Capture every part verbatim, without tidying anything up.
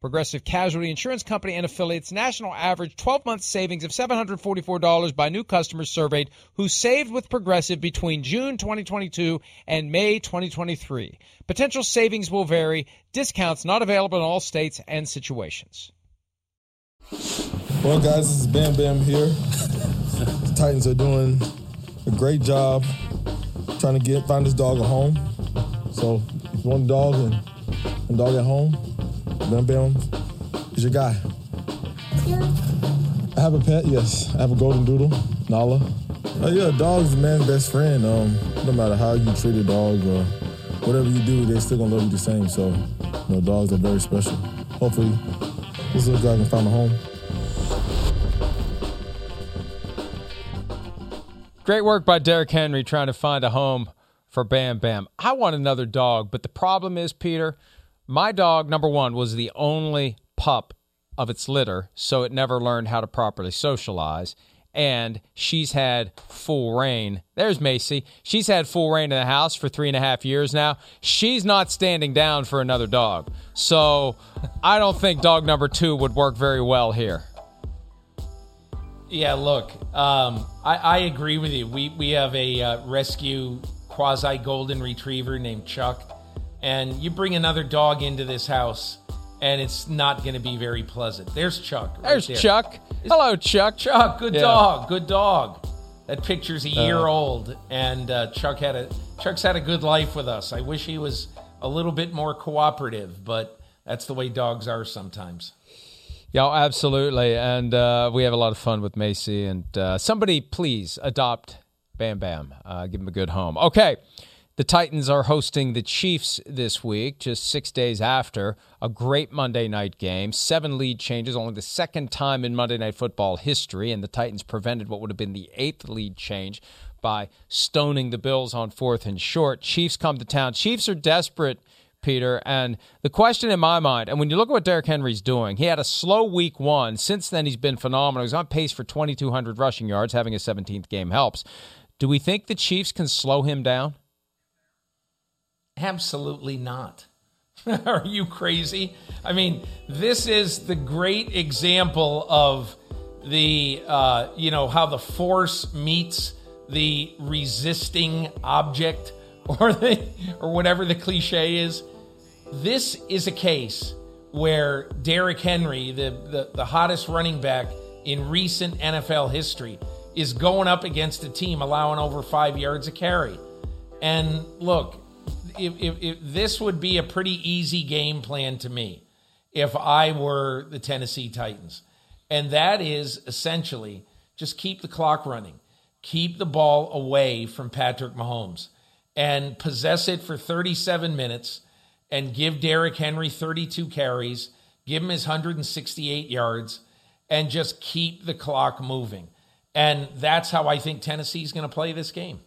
Progressive Casualty Insurance Company and Affiliates. National average twelve-month savings of seven hundred forty-four dollars by new customers surveyed who saved with Progressive between June twenty twenty-two and May twenty twenty-three. Potential savings will vary. Discounts not available in all states and situations. Well, guys, this is Bam Bam here. The Titans are doing a great job trying to get find this dog a home. So if you want a dog and a dog at home, Bam Bam is your guy. Yeah. I have a pet, yes. I have a golden doodle, Nala. Oh yeah, a dog's the man's best friend. Um, no matter how you treat a dog or whatever you do, they're still gonna love you the same. So, you know, dogs are very special. Hopefully, this little guy can find a home. Great work by Derrick Henry trying to find a home for Bam Bam. I want another dog, but the problem is, Peter, my dog, number one, was the only pup of its litter, so it never learned how to properly socialize, and she's had full reign. There's Macy. She's had full reign in the house for three and a half years now. She's not standing down for another dog, so I don't think dog number two would work very well here. Yeah, look, um, I, I agree with you. We we have a uh, rescue quasi-golden retriever named Chuck, and you bring another dog into this house, and it's not going to be very pleasant. There's Chuck. Right There's there. Chuck. Hello, Chuck. Chuck, good yeah. dog, good dog. That picture's a year uh, old, and uh, Chuck had a Chuck's had a good life with us. I wish he was a little bit more cooperative, but that's the way dogs are sometimes. Yeah, absolutely, and uh, we have a lot of fun with Macy, and uh, somebody please adopt Bam Bam, uh, give him a good home. Okay, the Titans are hosting the Chiefs this week, just six days after a great Monday night game, seven lead changes, only the second time in Monday Night Football history, and the Titans prevented what would have been the eighth lead change by stoning the Bills on fourth and short. Chiefs come to town. Chiefs are desperate, Peter, and the question in my mind, and when you look at what Derrick Henry's doing, he had a slow week one. Since then, he's been phenomenal. He's on pace for twenty-two hundred rushing yards. Having his seventeenth game helps. Do we think the Chiefs can slow him down? Absolutely not. Are you crazy? I mean, this is the great example of the, uh, you know, how the force meets the resisting object, or the, or whatever the cliche is. This is a case where Derrick Henry, the, the, the hottest running back in recent N F L history, is going up against a team allowing over five yards a carry. And look, if, if, if this would be a pretty easy game plan to me if I were the Tennessee Titans. And that is essentially just keep the clock running. Keep the ball away from Patrick Mahomes. And possess it for thirty-seven minutes and give Derrick Henry thirty-two carries, give him his one hundred sixty-eight yards, and just keep the clock moving. And that's how I think Tennessee's going to play this game.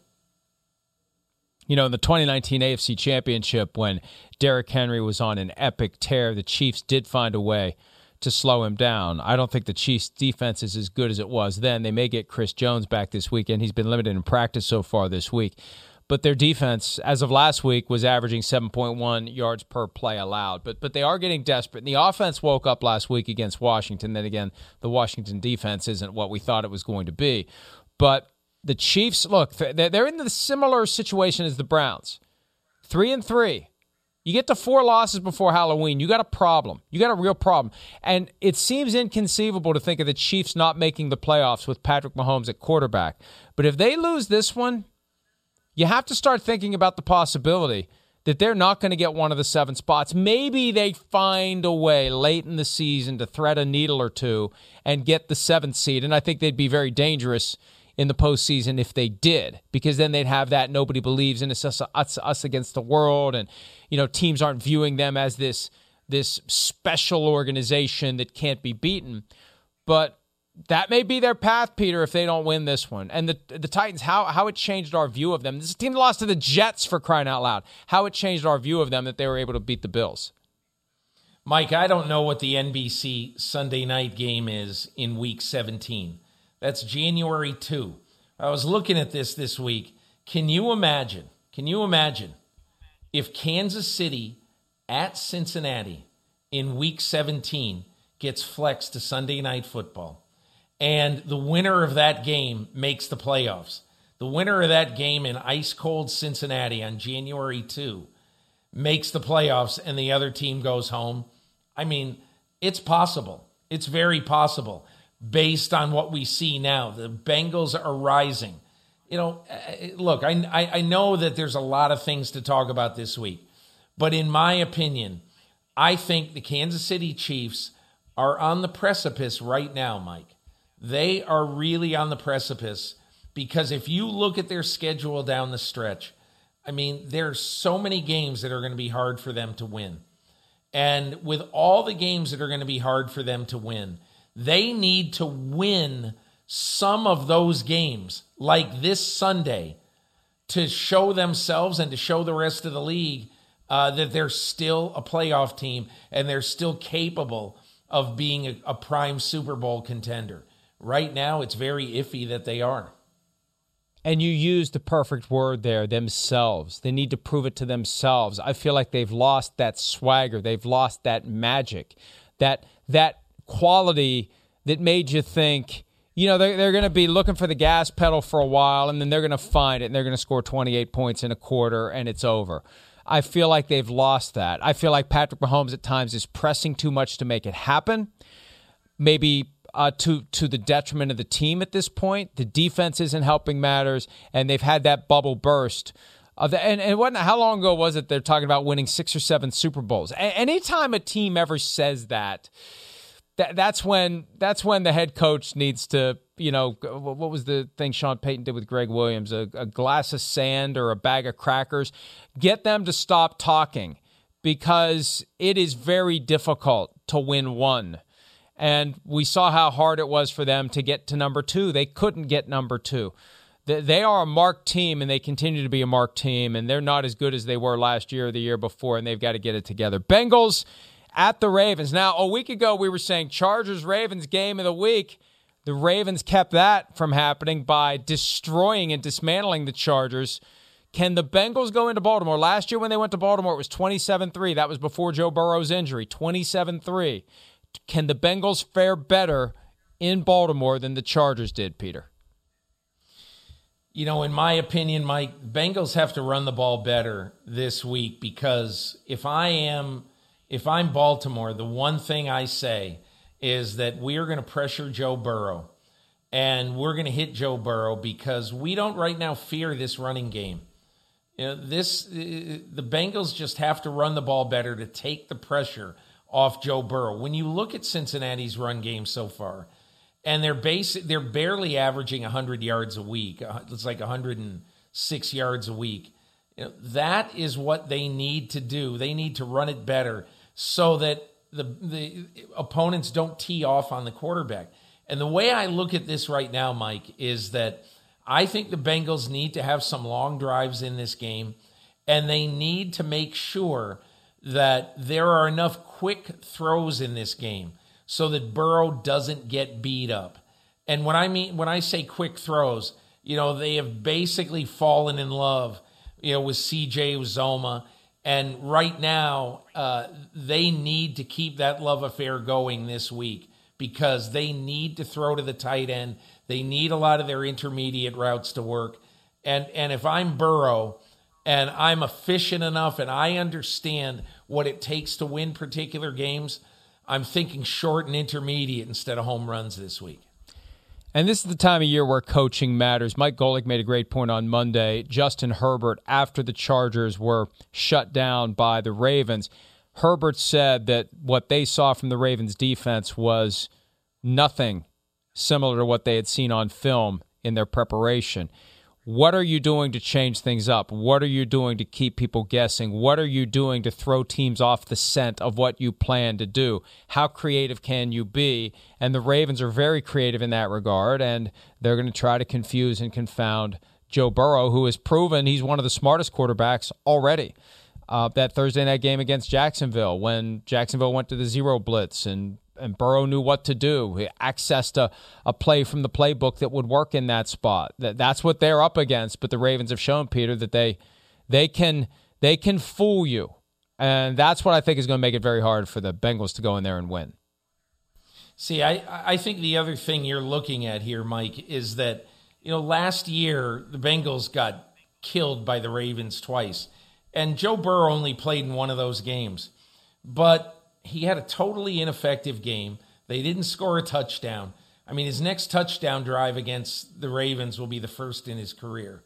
You know, in the twenty nineteen A F C Championship, when Derrick Henry was on an epic tear, the Chiefs did find a way to slow him down. I don't think the Chiefs' defense is as good as it was then. They may get Chris Jones back this weekend. He's been limited in practice so far this week. But their defense, as of last week, was averaging seven point one yards per play allowed. But but they are getting desperate. And the offense woke up last week against Washington. Then again, the Washington defense isn't what we thought it was going to be. But the Chiefs, look, they're in the similar situation as the Browns. Three and three. You get to four losses before Halloween, you got a problem. You got a real problem. And it seems inconceivable to think of the Chiefs not making the playoffs with Patrick Mahomes at quarterback. But if they lose this one, you have to start thinking about the possibility that they're not going to get one of the seven spots. Maybe they find a way late in the season to thread a needle or two and get the seventh seed. And I think they'd be very dangerous in the postseason if they did, because then they'd have that nobody believes in us, us, us against the world, and you know teams aren't viewing them as this this special organization that can't be beaten. But that may be their path, Peter, if they don't win this one. And the the Titans, how how it changed our view of them. This team lost to the Jets, for crying out loud. How it changed our view of them that they were able to beat the Bills. Mike, I don't know what the N B C Sunday night game is in Week seventeen. That's January second. I was looking at this this week. Can you imagine, can you imagine if Kansas City at Cincinnati in Week seventeen gets flexed to Sunday Night Football and the winner of that game makes the playoffs? The winner of that game in ice-cold Cincinnati on January second makes the playoffs and the other team goes home. I mean, it's possible. It's very possible. Based on what we see now, the Bengals are rising. You know, look, I, I, I know that there's a lot of things to talk about this week, but in my opinion, I think the Kansas City Chiefs are on the precipice right now, Mike. They are really on the precipice because if you look at their schedule down the stretch, I mean, there are so many games that are going to be hard for them to win. And with all the games that are going to be hard for them to win, they need to win some of those games, like this Sunday, to show themselves and to show the rest of the league uh, that they're still a playoff team and they're still capable of being a, a prime Super Bowl contender. Right now, it's very iffy that they are. And you used the perfect word there, themselves. They need to prove it to themselves. I feel like they've lost that swagger. They've lost that magic, that that. quality that made you think, you know, they're, they're going to be looking for the gas pedal for a while, and then they're going to find it, and they're going to score twenty-eight points in a quarter, and it's over. I feel like they've lost that. I feel like Patrick Mahomes at times is pressing too much to make it happen, maybe uh, to, to the detriment of the team at this point. The defense isn't helping matters, and they've had that bubble burst. Of the, and and what, how long ago was it they're talking about winning six or seven Super Bowls? A- anytime a team ever says that, That that's when that's when the head coach needs to, you know, what was the thing Sean Payton did with Greg Williams? A, a glass of sand or a bag of crackers. Get them to stop talking, because it is very difficult to win one. And we saw how hard it was for them to get to number two. They couldn't get number two. They are a marked team, and they continue to be a marked team, and they're not as good as they were last year or the year before, and they've got to get it together. Bengals at the Ravens. Now, a week ago, we were saying Chargers-Ravens game of the week. The Ravens kept that from happening by destroying and dismantling the Chargers. Can the Bengals go into Baltimore? Last year when they went to Baltimore, it was twenty-seven three. That was before Joe Burrow's injury, twenty-seven three. Can the Bengals fare better in Baltimore than the Chargers did, Peter? You know, in my opinion, Mike, Bengals have to run the ball better this week, because if I am... If I'm Baltimore, the one thing I say is that we are going to pressure Joe Burrow, and we're going to hit Joe Burrow, because we don't right now fear this running game. You know, this the Bengals just have to run the ball better to take the pressure off Joe Burrow. When you look at Cincinnati's run game so far, and they're base they're barely averaging one hundred yards a week. It's like one hundred six yards a week. You know, that is what they need to do. They need to run it better, so that the the opponents don't tee off on the quarterback. And the way I look at this right now, Mike, is that I think the Bengals need to have some long drives in this game, and they need to make sure that there are enough quick throws in this game so that Burrow doesn't get beat up. And when I mean, when I say quick throws, you know, they have basically fallen in love, you know, with C J Uzoma. And right now, uh, they need to keep that love affair going this week because they need to throw to the tight end. They need a lot of their intermediate routes to work. And and if I'm Burrow and I'm efficient enough and I understand what it takes to win particular games, I'm thinking short and intermediate instead of home runs this week. And this is the time of year where coaching matters. Mike Golick made a great point on Monday. Justin Herbert, after the Chargers were shut down by the Ravens, Herbert said that what they saw from the Ravens defense was nothing similar to what they had seen on film in their preparation. What are you doing to change things up? What are you doing to keep people guessing? What are you doing to throw teams off the scent of what you plan to do? How creative can you be? And the Ravens are very creative in that regard, and they're going to try to confuse and confound Joe Burrow, who has proven he's one of the smartest quarterbacks already. Uh, that Thursday night game against Jacksonville, when Jacksonville went to the zero blitz and And Burrow knew what to do. He accessed a, a play from the playbook that would work in that spot. That, that's what they're up against. But the Ravens have shown, Peter, that they they can they can fool you. And that's what I think is going to make it very hard for the Bengals to go in there and win. See, I, I think the other thing you're looking at here, Mike, is that, you know, last year the Bengals got killed by the Ravens twice. And Joe Burrow only played in one of those games. But he had a totally ineffective game. They didn't score a touchdown. I mean, his next touchdown drive against the Ravens will be the first in his career.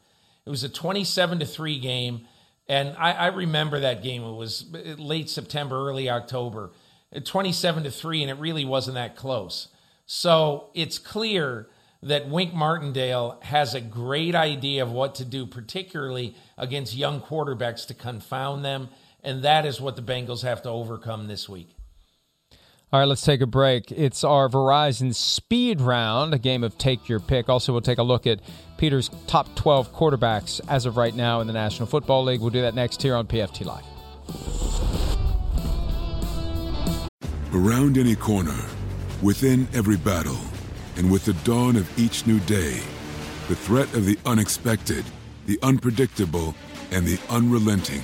It was a twenty-seven to three game, and I, I remember that game. It was late September, early October, twenty-seven to three, and it really wasn't that close. So it's clear that Wink Martindale has a great idea of what to do, particularly against young quarterbacks to confound them. And that is what the Bengals have to overcome this week. All right, let's take a break. It's our Verizon Speed Round, a game of take your pick. Also, we'll take a look at Peter's top twelve quarterbacks as of right now in the National Football League. We'll do that next here on P F T Live. Around any corner, within every battle, and with the dawn of each new day, the threat of the unexpected, the unpredictable, and the unrelenting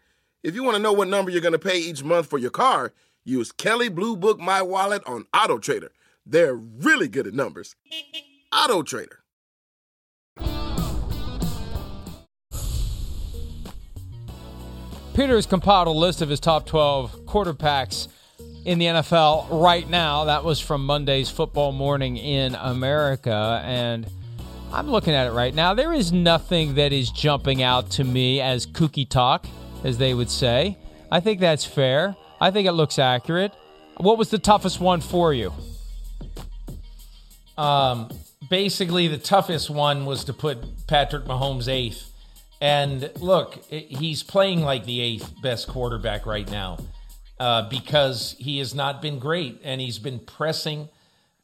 If you want to know what number you're going to pay each month for your car, use Kelley Blue Book My Wallet on AutoTrader. They're really good at numbers. AutoTrader. Peter has compiled a list of his top twelve quarterbacks in the N F L right now. That was from Monday's Football Morning in America, and I'm looking at it right now. There is nothing that is jumping out to me as kooky talk, as they would say. I think that's fair. I think it looks accurate. What was the toughest one for you? Um, basically, the toughest one was to put Patrick Mahomes eighth. And look, he's playing like the eighth best quarterback right now uh, because he has not been great and he's been pressing.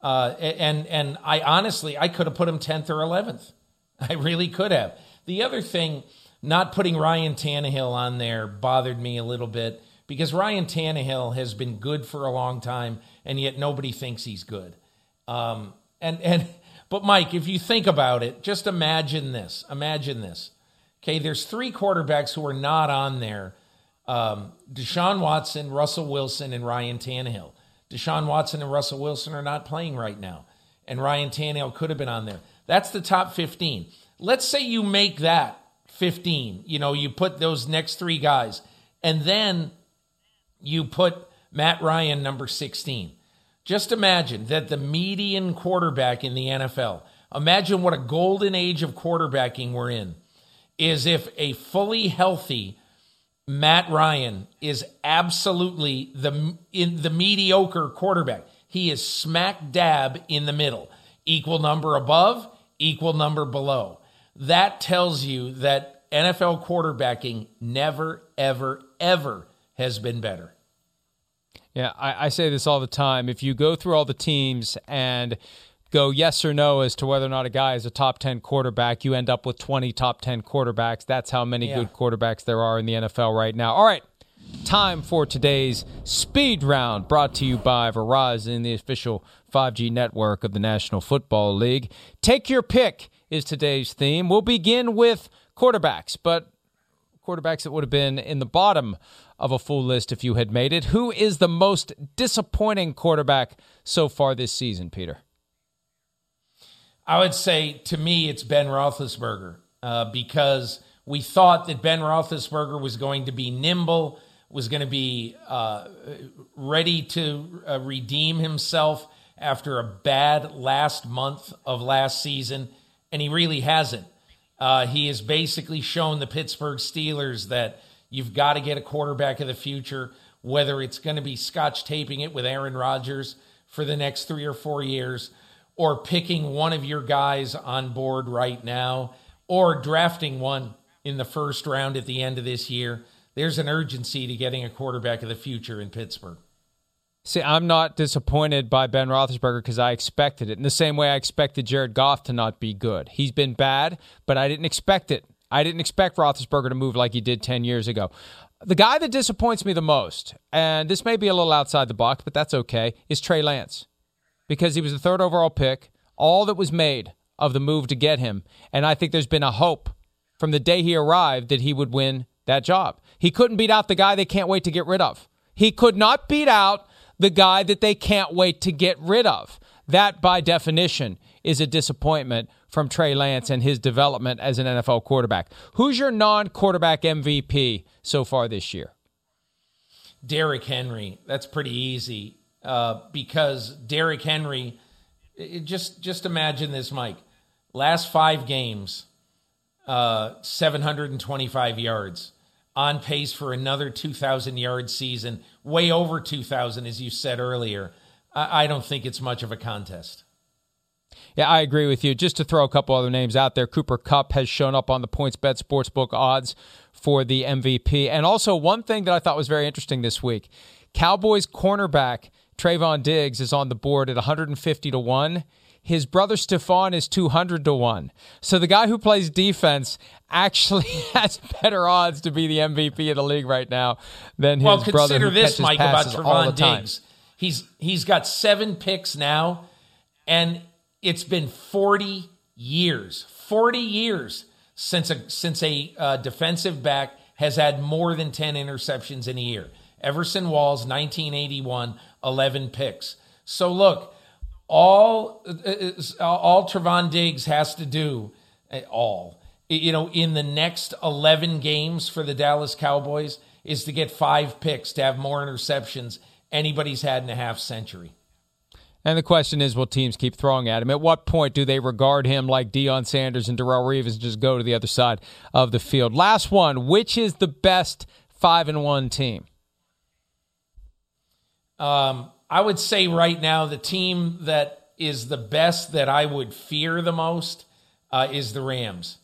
Uh, and and I honestly, I could have put him tenth or eleventh. I really could have. The other thing, not putting Ryan Tannehill on there bothered me a little bit because Ryan Tannehill has been good for a long time, and yet nobody thinks he's good. Um, and and but, Mike, if you think about it, just imagine this. Imagine this. Okay, there's three quarterbacks who are not on there. Um, Deshaun Watson, Russell Wilson, and Ryan Tannehill. Deshaun Watson and Russell Wilson are not playing right now. and Ryan Tannehill could have been on there. That's the top fifteen. Let's say you make that fifteen. You know, you put those next three guys, and then you put Matt Ryan number sixteen. Just imagine that the median quarterback in the N F L, imagine what a golden age of quarterbacking we're in, is if a fully healthy Matt Ryan is absolutely the in the mediocre quarterback. He is smack dab in the middle. Equal number above, equal number below. That tells you that N F L quarterbacking never, ever, ever has been better. Yeah, I, I say this all the time. If you go through all the teams and go yes or no as to whether or not a guy is a top ten quarterback, you end up with twenty top ten quarterbacks. That's how many yeah. good quarterbacks there are in the N F L right now. All right, time for today's speed round, brought to you by Verizon, the official five G network of the National Football League. Take your pick is today's theme. We'll begin with quarterbacks, but quarterbacks that would have been in the bottom of a full list if you had made it. Who is the most disappointing quarterback so far this season, Peter? I would say, to me, it's Ben Roethlisberger uh, because we thought that Ben Roethlisberger was going to be nimble, was going to be uh, ready to uh, redeem himself after a bad last month of last season, and he really hasn't. Uh, he has basically shown the Pittsburgh Steelers that you've got to get a quarterback of the future, whether it's going to be scotch taping it with Aaron Rodgers for the next three or four years, or picking one of your guys on board right now, or drafting one in the first round at the end of this year. There's an urgency to getting a quarterback of the future in Pittsburgh. See, I'm not disappointed by Ben Roethlisberger because I expected it. In the same way I expected Jared Goff to not be good. He's been bad, but I didn't expect it. I didn't expect Roethlisberger to move like he did ten years ago. The guy that disappoints me the most, and this may be a little outside the box, but that's okay, is Trey Lance. Because he was the third overall pick, all that was made of the move to get him. And I think there's been a hope from the day he arrived that he would win that job. He couldn't beat out the guy they can't wait to get rid of. He could not beat out the guy that they can't wait to get rid of. That, by definition, is a disappointment from Trey Lance and his development as an N F L quarterback. Who's your non-quarterback M V P so far this year? Derrick Henry. That's pretty easy. Uh, because Derrick Henry, it, just just imagine this, Mike. Last five games, uh, seven hundred twenty-five yards, on pace for another two thousand yard season, way over two thousand, as you said earlier. I, I don't think it's much of a contest. Yeah, I agree with you. Just to throw a couple other names out there, Cooper Kupp has shown up on the PointsBet Sportsbook odds for the M V P. And also one thing that I thought was very interesting this week, Cowboys cornerback Trevon Diggs is on the board at one hundred fifty to one. His brother Stephon is two hundred to one. So the guy who plays defense actually has better odds to be the M V P of the league right now than his well, brother who this, catches Mike, passes about Trevon all the time. Diggs. He's he's got seven picks now, and it's been forty years, forty years since a since a uh, defensive back has had more than ten interceptions in a year. Everson Walls, nineteen eighty-one, eleven picks. So look, all all Trevon Diggs has to do, all, you know, in the next eleven games for the Dallas Cowboys is to get five picks, to have more interceptions anybody's had in a half century. And the question is, will teams keep throwing at him? At what point do they regard him like Deion Sanders and Darrelle Reeves and just go to the other side of the field? Last one, which is the best five and one team? Um, I would say right now the team that is the best that I would fear the most uh, is the Rams,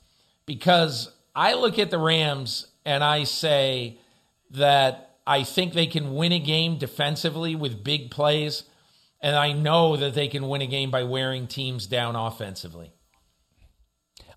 because I look at the Rams and I say that I think they can win a game defensively with big plays, and I know that they can win a game by wearing teams down offensively.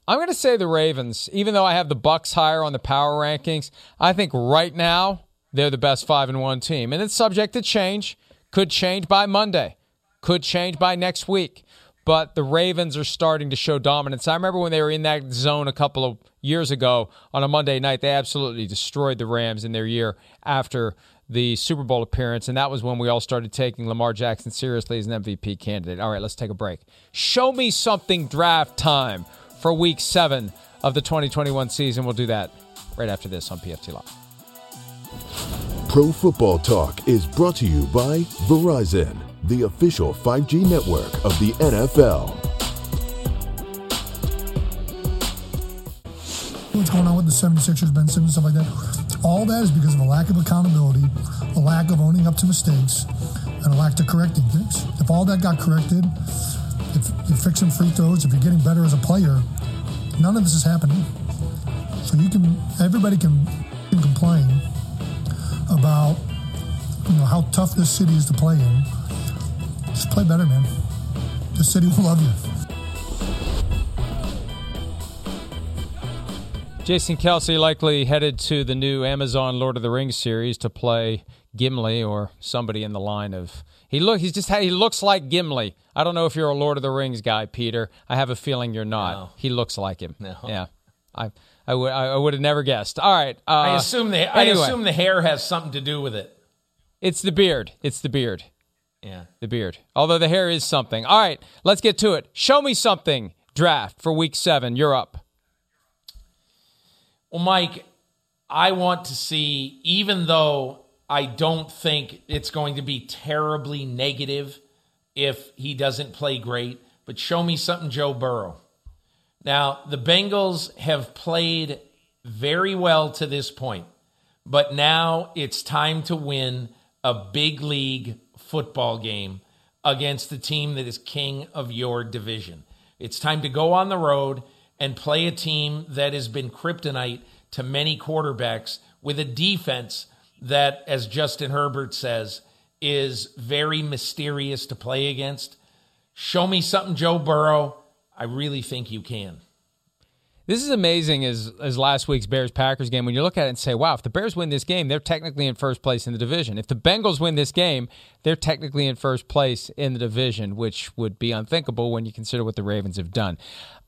I'm going to say the Ravens, even though I have the Bucs higher on the power rankings. I think right now they're the best five and one team. And it's subject to change. Could change by Monday. Could change by next week. But the Ravens are starting to show dominance. I remember when they were in that zone a couple of years ago on a Monday night, they absolutely destroyed the Rams in their year after the Super Bowl appearance, and that was when we all started taking Lamar Jackson seriously as an M V P candidate. All right, let's take a break. Show me something draft time for week seven of the twenty twenty-one season. We'll do that right after this on P F T Live. Pro Football Talk is brought to you by Verizon, the official five G network of the N F L. What's going on with the seventy-sixers, Ben Simmons, and stuff like that? All that is because of a lack of accountability, a lack of owning up to mistakes, and a lack of correcting things. If all that got corrected, if you're fixing free throws, if you're getting better as a player, none of this is happening. So you can, everybody can, can complain about, you know, how tough this city is to play in. Just play better, man. The city will love you. Jason Kelce likely headed to the new Amazon Lord of the Rings series to play Gimli or somebody in the line of. He look he's just he looks like Gimli. I don't know if you're a Lord of the Rings guy, Peter. I have a feeling you're not. No. He looks like him. No. Yeah, I I would I would have never guessed. All right. Uh, I assume the anyway. I assume the hair has something to do with it. It's the beard. It's the beard. Yeah, the beard. Although the hair is something. All right, let's get to it. Show me something. Draft for week seven. You're up. Well, Mike, I want to see, even though I don't think it's going to be terribly negative if he doesn't play great, but show me something Joe Burrow. Now, the Bengals have played very well to this point, but now it's time to win a big league football game against the team that is king of your division. It's time to go on the road and play a team that has been kryptonite to many quarterbacks with a defense that, as Justin Herbert says, is very mysterious to play against. Show me something, Joe Burrow. I really think you can. This is amazing as, as last week's Bears-Packers game. When you look at it and say, wow, if the Bears win this game, they're technically in first place in the division. If the Bengals win this game, they're technically in first place in the division, which would be unthinkable when you consider what the Ravens have done.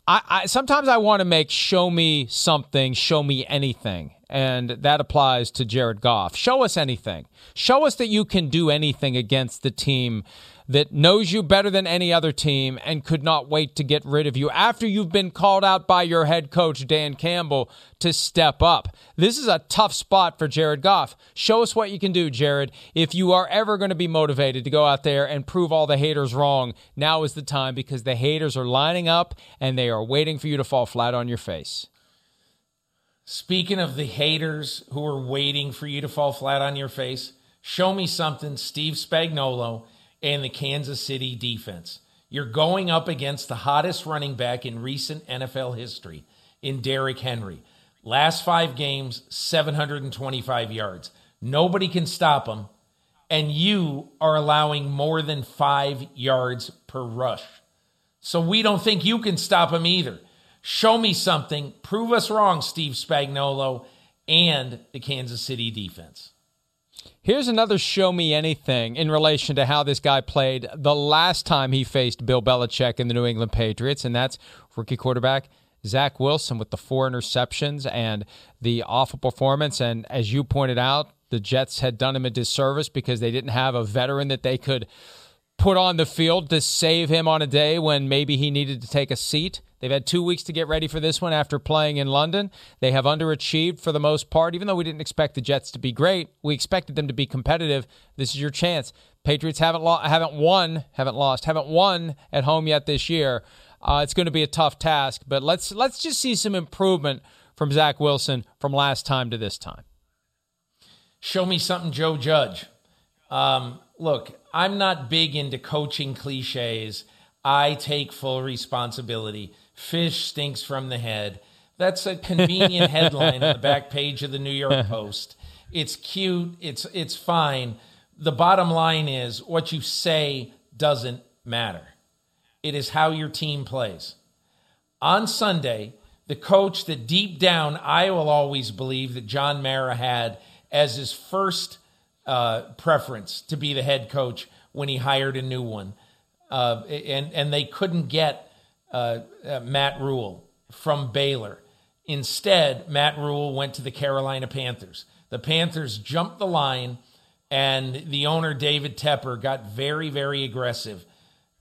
I, I, sometimes I want to make show me something, show me anything, and that applies to Jared Goff. Show us anything. Show us that you can do anything against the team that knows you better than any other team and could not wait to get rid of you after you've been called out by your head coach, Dan Campbell, to step up. This is a tough spot for Jared Goff. Show us what you can do, Jared. If you are ever going to be motivated to go out there and prove all the haters wrong, now is the time, because the haters are lining up and they are waiting for you to fall flat on your face. Speaking of the haters who are waiting for you to fall flat on your face, show me something, Steve Spagnuolo and the Kansas City defense. You're going up against the hottest running back in recent N F L history in Derrick Henry. Last five games, seven hundred twenty-five yards. Nobody can stop him, and you are allowing more than five yards per rush. So we don't think you can stop him either. Show me something. Prove us wrong, Steve Spagnuolo and the Kansas City defense. Here's another show me anything in relation to how this guy played the last time he faced Bill Belichick and the New England Patriots, and that's rookie quarterback Zach Wilson with the four interceptions and the awful performance. And as you pointed out, the Jets had done him a disservice because they didn't have a veteran that they could put on the field to save him on a day when maybe he needed to take a seat. They've had two weeks to get ready for this one after playing in London. They have underachieved for the most part. Even though we didn't expect the Jets to be great, we expected them to be competitive. This is your chance. Patriots haven't lo- haven't won, haven't lost, haven't won at home yet this year. Uh, it's going to be a tough task, but let's let's just see some improvement from Zach Wilson from last time to this time. Show me something, Joe Judge. Um, look, I'm not big into coaching cliches. I take full responsibility. Fish stinks from the head. That's a convenient headline on the back page of the New York Post. It's cute. It's it's fine. The bottom line is what you say doesn't matter. It is how your team plays. On Sunday, the coach that deep down I will always believe that John Mara had as his first Uh, preference to be the head coach when he hired a new one. Uh, and, and they couldn't get uh, uh, Matt Rhule from Baylor. Instead, Matt Rhule went to the Carolina Panthers. The Panthers jumped the line. And the owner, David Tepper, got very, very aggressive.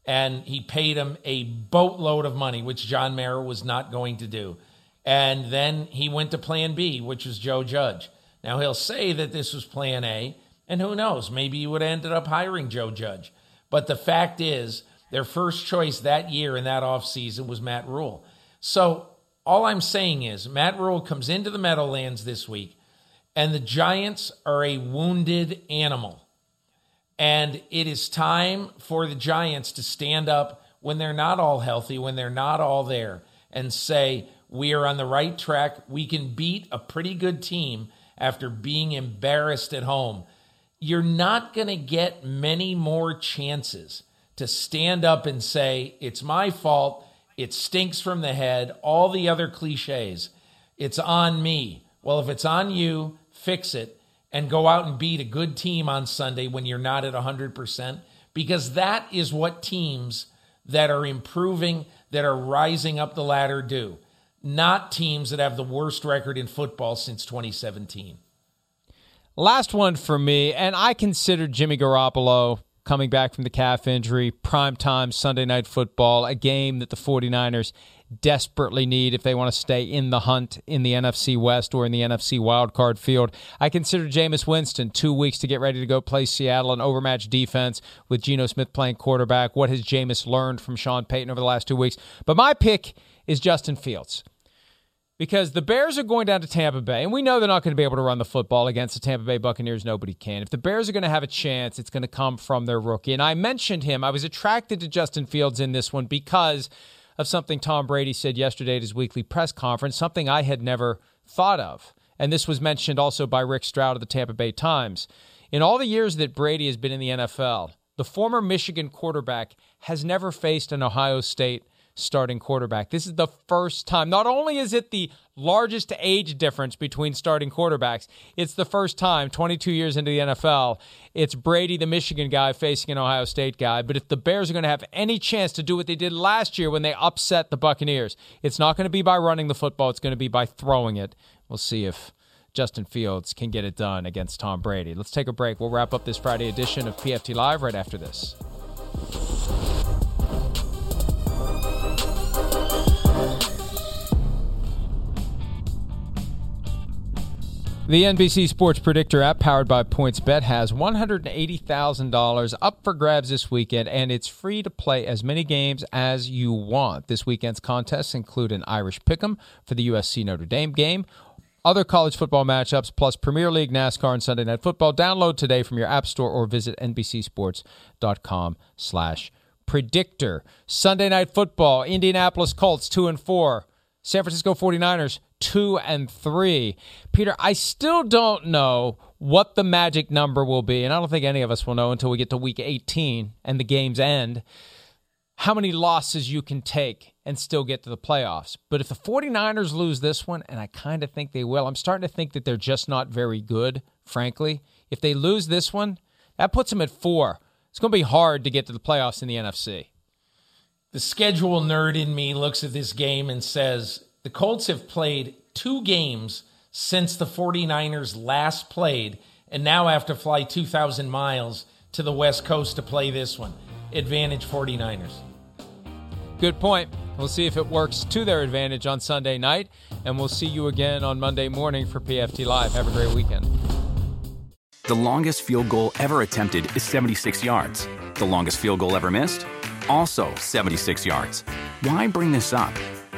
And he paid him a boatload of money, which John Mara was not going to do. And then he went to plan B, which was Joe Judge. Now, he'll say that this was plan A, and who knows? Maybe he would have ended up hiring Joe Judge. But the fact is, their first choice that year in that offseason was Matt Rhule. So all I'm saying is Matt Rhule comes into the Meadowlands this week, and the Giants are a wounded animal. And it is time for the Giants to stand up when they're not all healthy, when they're not all there, and say, we are on the right track. We can beat a pretty good team after being embarrassed at home. You're not going to get many more chances to stand up and say, it's my fault, it stinks from the head, all the other cliches, it's on me. Well, if it's on you, fix it, and go out and beat a good team on Sunday when you're not at one hundred percent, because that is what teams that are improving, that are rising up the ladder do, not teams that have the worst record in football since twenty seventeen. Last one for me, and I consider Jimmy Garoppolo coming back from the calf injury, primetime Sunday Night Football, a game that the 49ers desperately need if they want to stay in the hunt in the N F C West or in the N F C wildcard field. I consider Jameis Winston two weeks to get ready to go play Seattle, an overmatched defense with Geno Smith playing quarterback. What has Jameis learned from Sean Payton over the last two weeks? But my pick is Justin Fields. Because the Bears are going down to Tampa Bay, and we know they're not going to be able to run the football against the Tampa Bay Buccaneers. Nobody can. If the Bears are going to have a chance, it's going to come from their rookie. And I mentioned him. I was attracted to Justin Fields in this one because of something Tom Brady said yesterday at his weekly press conference, something I had never thought of. And this was mentioned also by Rick Stroud of the Tampa Bay Times. In all the years that Brady has been in the N F L, the former Michigan quarterback has never faced an Ohio State starting quarterback. This is the first time. Not only is it the largest age difference between starting quarterbacks, it's the first time, twenty-two years into the N F L, it's Brady, the Michigan guy, facing an Ohio State guy. But if the Bears are going to have any chance to do what they did last year when they upset the Buccaneers, it's not going to be by running the football. It's going to be by throwing it. We'll see if Justin Fields can get it done against Tom Brady. Let's take a break. We'll wrap up this Friday edition of P F T Live right after this. The N B C Sports Predictor app, powered by PointsBet, has one hundred eighty thousand dollars up for grabs this weekend, and it's free to play as many games as you want. This weekend's contests include an Irish pick'em for the U S C Notre Dame game, other college football matchups, plus Premier League, NASCAR, and Sunday Night Football. Download today from your app store or visit N B C sports dot com slash predictor. Sunday Night Football, Indianapolis Colts two and four. San Francisco 49ers, two and three. Peter, I still don't know what the magic number will be, and I don't think any of us will know until we get to week eighteen and the games end, how many losses you can take and still get to the playoffs. But if the 49ers lose this one, and I kind of think they will, I'm starting to think that they're just not very good, frankly. If they lose this one, that puts them at four. It's going to be hard to get to the playoffs in the N F C. The schedule nerd in me looks at this game and says, the Colts have played two games since the 49ers last played and now have to fly two thousand miles to the West Coast to play this one. Advantage 49ers. Good point. We'll see if it works to their advantage on Sunday night, and we'll see you again on Monday morning for P F T Live. Have a great weekend. The longest field goal ever attempted is seventy-six yards. The longest field goal ever missed? Also seventy-six yards. Why bring this up?